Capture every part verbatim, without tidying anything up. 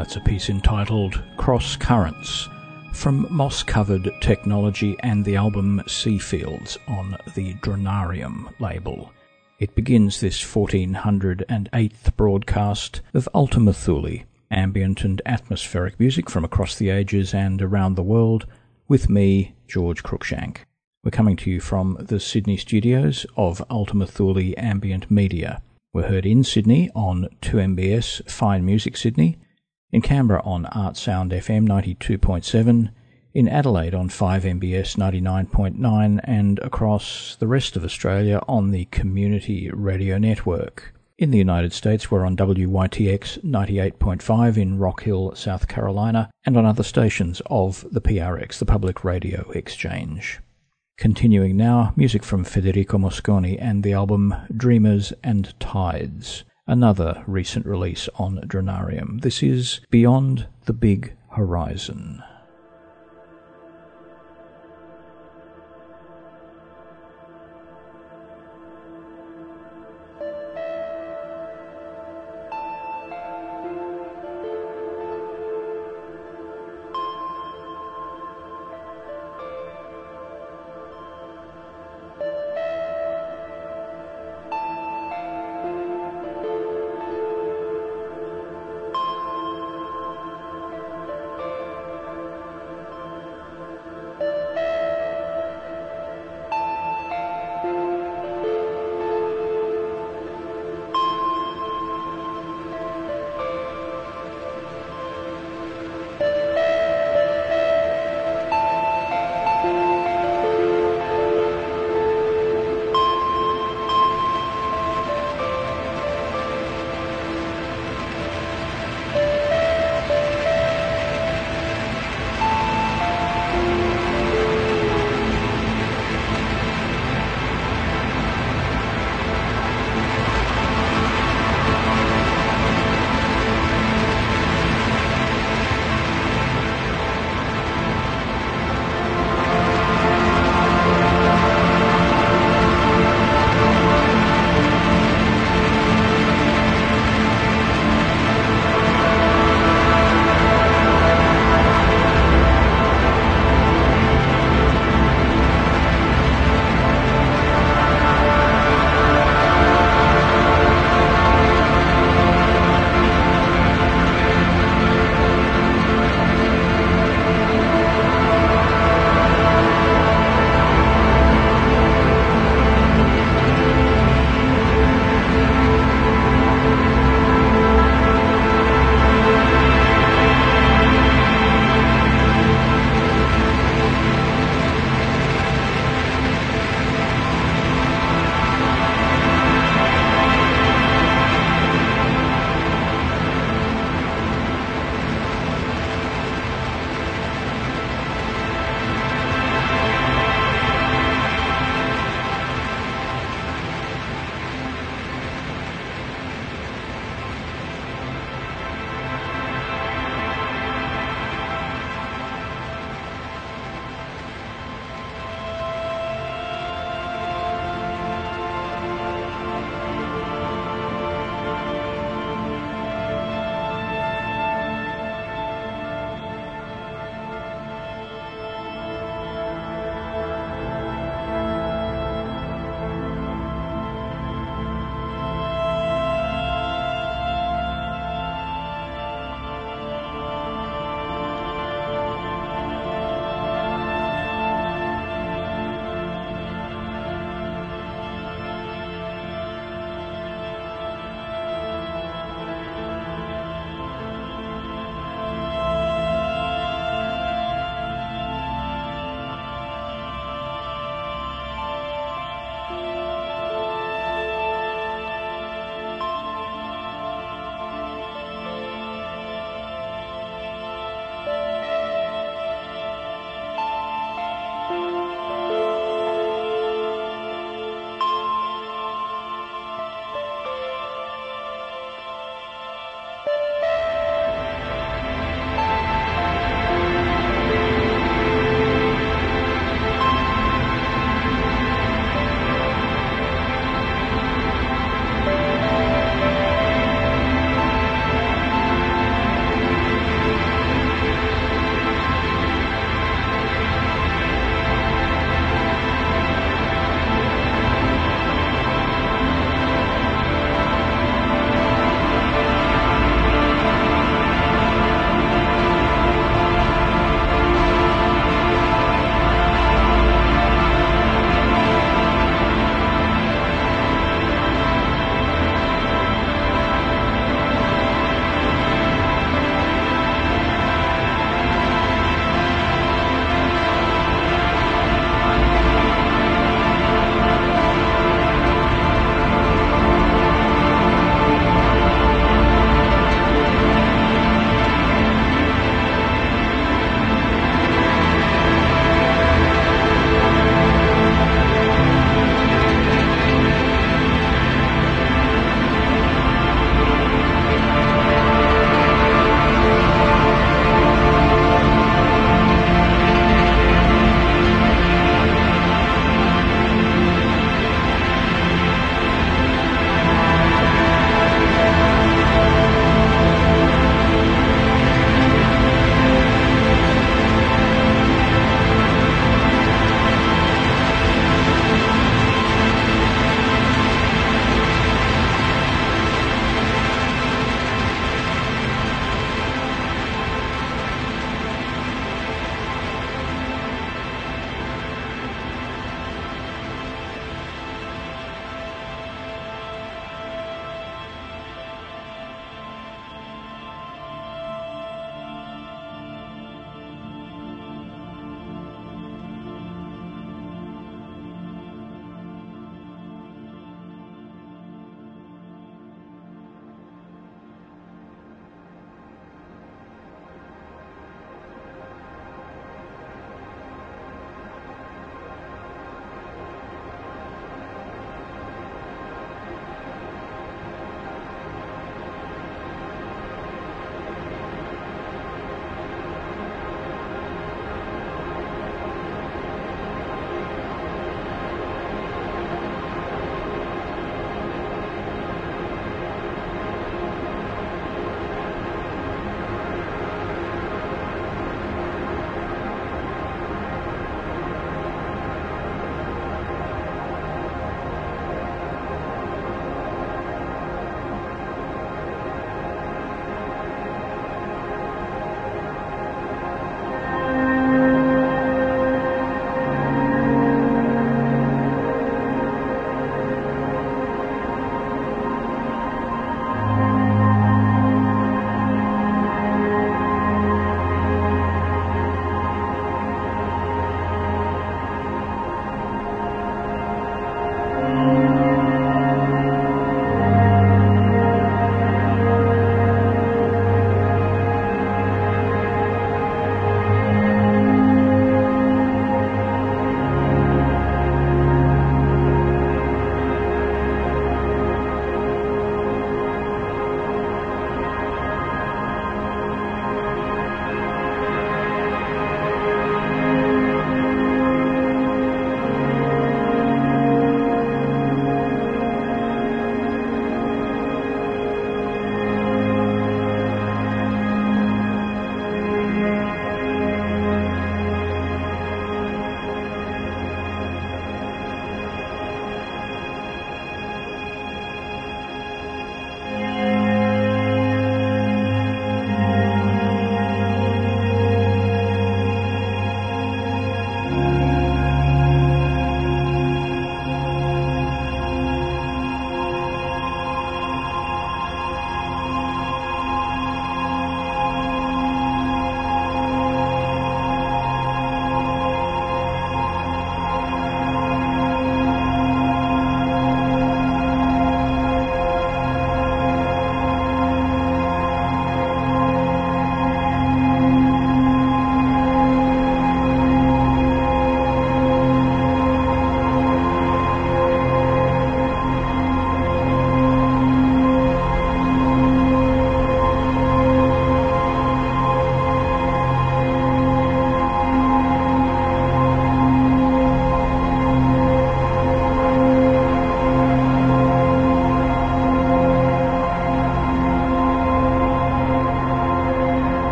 That's a piece entitled Cross Currents from Moss-Covered Technology and the album Sea Fields on the Dronarium label. It begins this fourteen oh eighth broadcast of Ultima Thule, ambient and atmospheric music from across the ages and around the world, with me, George Cruikshank. We're coming to you from the Sydney studios of Ultima Thule Ambient Media. We're heard in Sydney on two M B S Fine Music Sydney, in Canberra on Artsound F M ninety-two point seven, in Adelaide on five M B S ninety-nine point nine, and across the rest of Australia on the Community Radio Network. In the United States, we're on W Y T X ninety-eight point five in Rock Hill, South Carolina, and on other stations of the P R X, the Public Radio Exchange. Continuing now, music from Federico Mosconi and the album Dreamers and Tides, another recent release on Dronarium. This is Beyond the Big Horizon.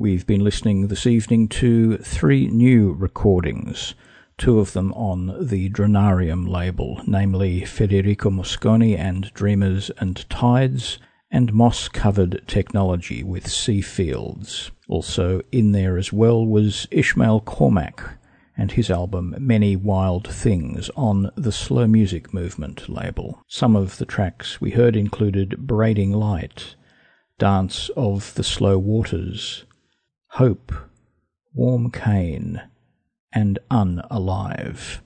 We've been listening this evening to three new recordings, two of them on the Dronarium label, namely Federico Mosconi and Dreamers and Tides, and Moss-Covered Technology with Sea Fields. Also in there as well was Ishmael Cormac and his album Many Wild Things on the Slow Music Movement label. Some of the tracks we heard included Braiding Light, Dance of the Slow Waters, Hope, Warm Cane, and Unalive.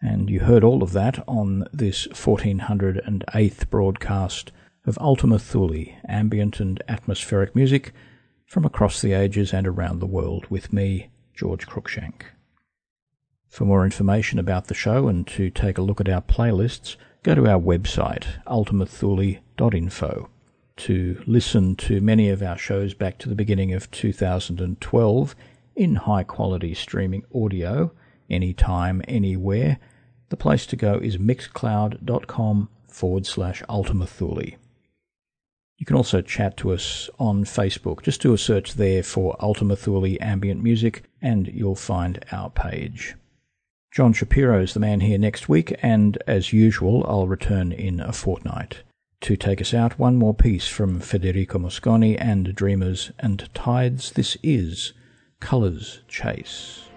And you heard all of that on this fourteen oh eighth broadcast of Ultima Thule, ambient and atmospheric music from across the ages and around the world, with me, George Cruikshank. For more information about the show and to take a look at our playlists, go to our website, ultima thule dot info. To listen to many of our shows back to the beginning of two thousand twelve in high-quality streaming audio, anytime, anywhere, the place to go is mixcloud.com forward slash Ultima Thule. You can also chat to us on Facebook. Just do a search there for Ultima Thule Ambient Music and you'll find our page. John Shapiro is the man here next week, and as usual, I'll return in a fortnight. To take us out, one more piece from Federico Mosconi and Dreamers and Tides. This is Colors Chase.